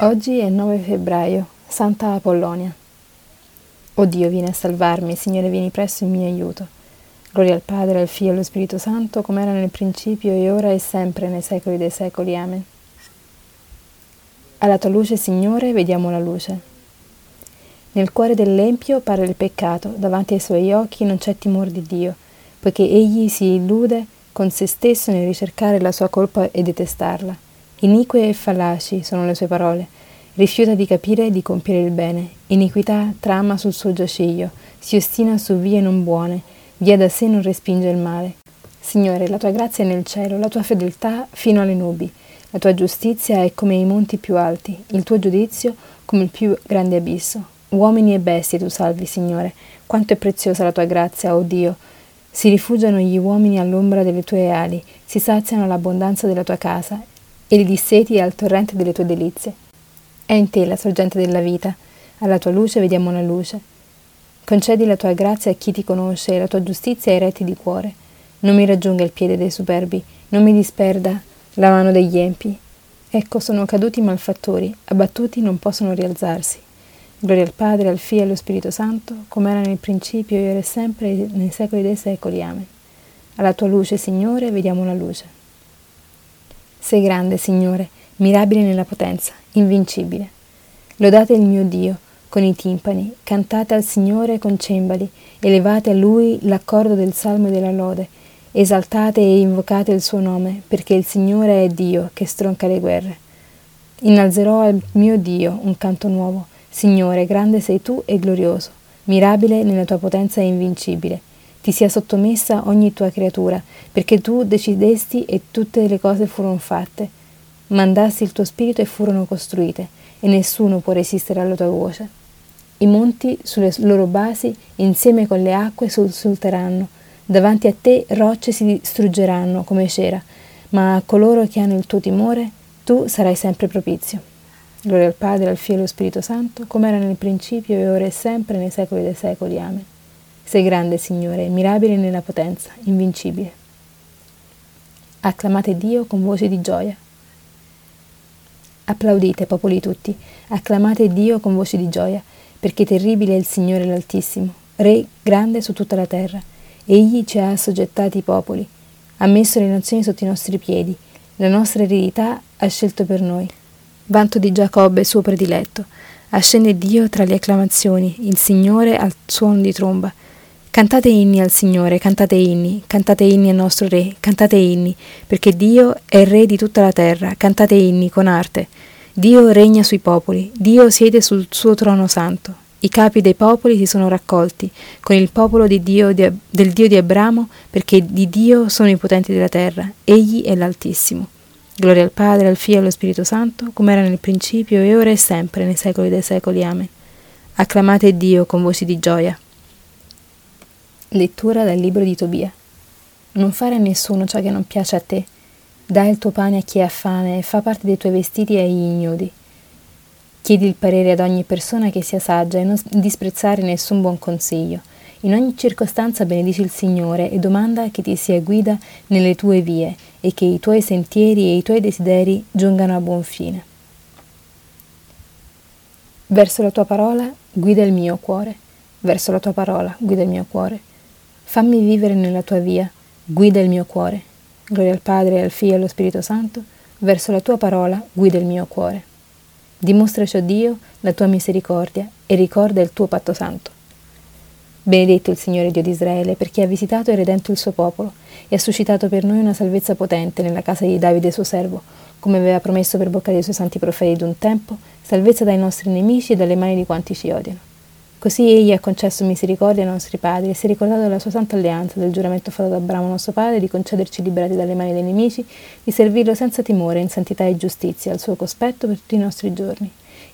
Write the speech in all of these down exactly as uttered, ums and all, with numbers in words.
Oggi è il nove febbraio, Santa Apollonia. O Dio, vieni a salvarmi, Signore, vieni presso in mio aiuto. Gloria al Padre, al Figlio e allo Spirito Santo, come era nel principio e ora e sempre, nei secoli dei secoli. Amen. Alla tua luce, Signore, vediamo la luce. Nel cuore dell'empio parla il peccato, davanti ai suoi occhi non c'è timor di Dio, poiché egli si illude con se stesso nel ricercare la sua colpa e detestarla. Inique e fallaci sono le sue parole, rifiuta di capire e di compiere il bene, iniquità trama sul suo giaciglio, si ostina su vie non buone, via da sé non respinge il male. Signore, la tua grazia è nel cielo, la tua fedeltà fino alle nubi, la tua giustizia è come i monti più alti, il tuo giudizio come il più grande abisso. Uomini e bestie tu salvi, Signore, quanto è preziosa la tua grazia, o Dio! Si rifugiano gli uomini all'ombra delle tue ali, si saziano l'abbondanza della tua casa, e li disseti al torrente delle tue delizie. È in te la sorgente della vita, alla tua luce vediamo la luce. Concedi la tua grazia a chi ti conosce e la tua giustizia ai retti di cuore. Non mi raggiunga il piede dei superbi, non mi disperda la mano degli empi. Ecco, sono caduti i malfattori, abbattuti non possono rialzarsi. Gloria al Padre, al Figlio e allo Spirito Santo, come era nel principio, ora e sempre, nei secoli dei secoli. Amen. Alla tua luce, Signore, vediamo la luce. Sei grande, Signore, mirabile nella potenza, invincibile. Lodate il mio Dio con i timpani, cantate al Signore con cembali, elevate a Lui l'accordo del salmo e della lode, esaltate e invocate il suo nome, perché il Signore è Dio che stronca le guerre. Innalzerò al mio Dio un canto nuovo. Signore, grande sei tu e glorioso, mirabile nella tua potenza e invincibile. Ti sia sottomessa ogni tua creatura, perché tu decidesti e tutte le cose furono fatte. Mandasti il tuo spirito e furono costruite, e nessuno può resistere alla tua voce. I monti sulle loro basi, insieme con le acque, sussulteranno. Davanti a te rocce si distruggeranno come cera, ma a coloro che hanno il tuo timore, tu sarai sempre propizio. Gloria al Padre, al Figlio e allo Spirito Santo, come era nel principio e ora e sempre, nei secoli dei secoli. Amen. Sei grande, Signore, mirabile nella potenza, invincibile. Acclamate Dio con voci di gioia. Applaudite, popoli tutti, acclamate Dio con voci di gioia, perché terribile è il Signore l'Altissimo, Re grande su tutta la terra. Egli ci ha assoggettati i popoli, ha messo le nazioni sotto i nostri piedi, la nostra eredità ha scelto per noi. Vanto di Giacobbe, suo prediletto. Ascende Dio tra le acclamazioni, il Signore al suono di tromba. Cantate inni al Signore, cantate inni, cantate inni al nostro Re, cantate inni, perché Dio è il Re di tutta la terra, cantate inni con arte. Dio regna sui popoli, Dio siede sul suo trono santo. I capi dei popoli si sono raccolti, con il popolo di Dio, di, del Dio di Abramo, perché di Dio sono i potenti della terra, Egli è l'Altissimo. Gloria al Padre, al Figlio e allo Spirito Santo, come era nel principio e ora e sempre, nei secoli dei secoli. Amen. Acclamate Dio con voci di gioia. Lettura dal libro di Tobia. Non fare a nessuno ciò che non piace a te. Dai il tuo pane a chi ha fame e fa parte dei tuoi vestiti agli ignudi. Chiedi il parere ad ogni persona che sia saggia e non disprezzare nessun buon consiglio. In ogni circostanza benedici il Signore e domanda che ti sia guida nelle tue vie e che i tuoi sentieri e i tuoi desideri giungano a buon fine. Verso la tua parola guida il mio cuore. Verso la tua parola guida il mio cuore. Fammi vivere nella tua via, guida il mio cuore. Gloria al Padre, al Figlio e allo Spirito Santo, verso la tua parola guida il mio cuore. Dimostraci, o Dio, la tua misericordia e ricorda il tuo patto santo. Benedetto il Signore Dio di Israele, perché ha visitato e redento il suo popolo e ha suscitato per noi una salvezza potente nella casa di Davide suo servo, come aveva promesso per bocca dei suoi santi profeti d'un tempo, salvezza dai nostri nemici e dalle mani di quanti ci odiano. Così egli ha concesso misericordia ai nostri padri e si è ricordato della sua santa alleanza, del giuramento fatto da Abramo nostro padre, di concederci liberati dalle mani dei nemici, di servirlo senza timore, in santità e giustizia, al suo cospetto per tutti i nostri giorni.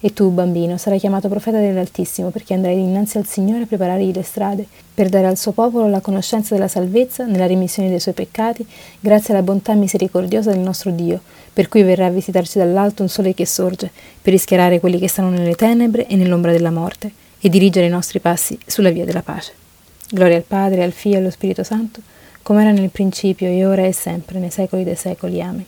E tu, bambino, sarai chiamato profeta dell'Altissimo, perché andrai dinanzi al Signore a preparargli le strade, per dare al suo popolo la conoscenza della salvezza, nella remissione dei suoi peccati, grazie alla bontà misericordiosa del nostro Dio, per cui verrà a visitarci dall'alto un sole che sorge, per rischiarare quelli che stanno nelle tenebre e nell'ombra della morte, e dirigere i nostri passi sulla via della pace. Gloria al Padre, al Figlio e allo Spirito Santo, come era nel principio e ora e sempre, nei secoli dei secoli. Amen.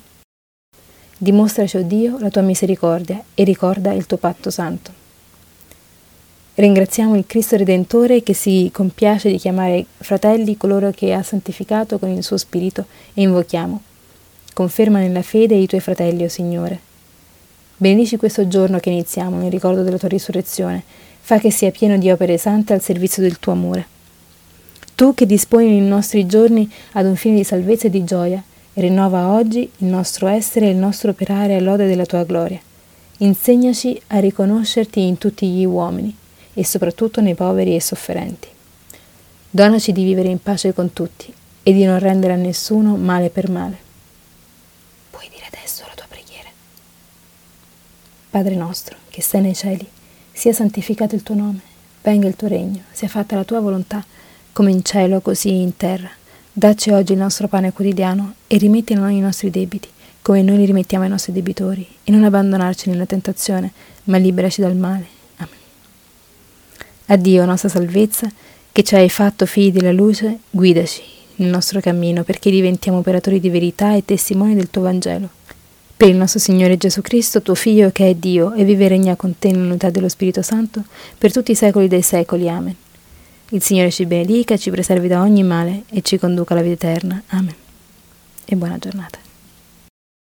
Dimostraci, o Dio, la tua misericordia e ricorda il tuo patto santo. Ringraziamo il Cristo Redentore che si compiace di chiamare fratelli coloro che ha santificato con il suo Spirito e invochiamo. Conferma nella fede i tuoi fratelli, o Signore. Benedici questo giorno che iniziamo nel ricordo della tua risurrezione. Fa che sia pieno di opere sante al servizio del tuo amore. Tu che disponi i nostri giorni ad un fine di salvezza e di gioia, e rinnova oggi il nostro essere e il nostro operare all'ode della tua gloria. Insegnaci a riconoscerti in tutti gli uomini, e soprattutto nei poveri e sofferenti. Donaci di vivere in pace con tutti, e di non rendere a nessuno male per male. Puoi dire adesso la tua preghiera. Padre nostro, che sei nei cieli, sia santificato il tuo nome, venga il tuo regno, sia fatta la tua volontà, come in cielo, così in terra. Dacci oggi il nostro pane quotidiano e rimetti a noi i nostri debiti, come noi li rimettiamo ai nostri debitori, e non abbandonarci nella tentazione, ma liberaci dal male. Amen. A Dio, nostra salvezza, che ci hai fatto figli della luce, guidaci nel nostro cammino, perché diventiamo operatori di verità e testimoni del tuo Vangelo. Per il nostro Signore Gesù Cristo, tuo Figlio, che è Dio, e vive e regna con te nell'unità dello Spirito Santo, per tutti i secoli dei secoli. Amen. Il Signore ci benedica, ci preservi da ogni male e ci conduca alla vita eterna. Amen. E buona giornata.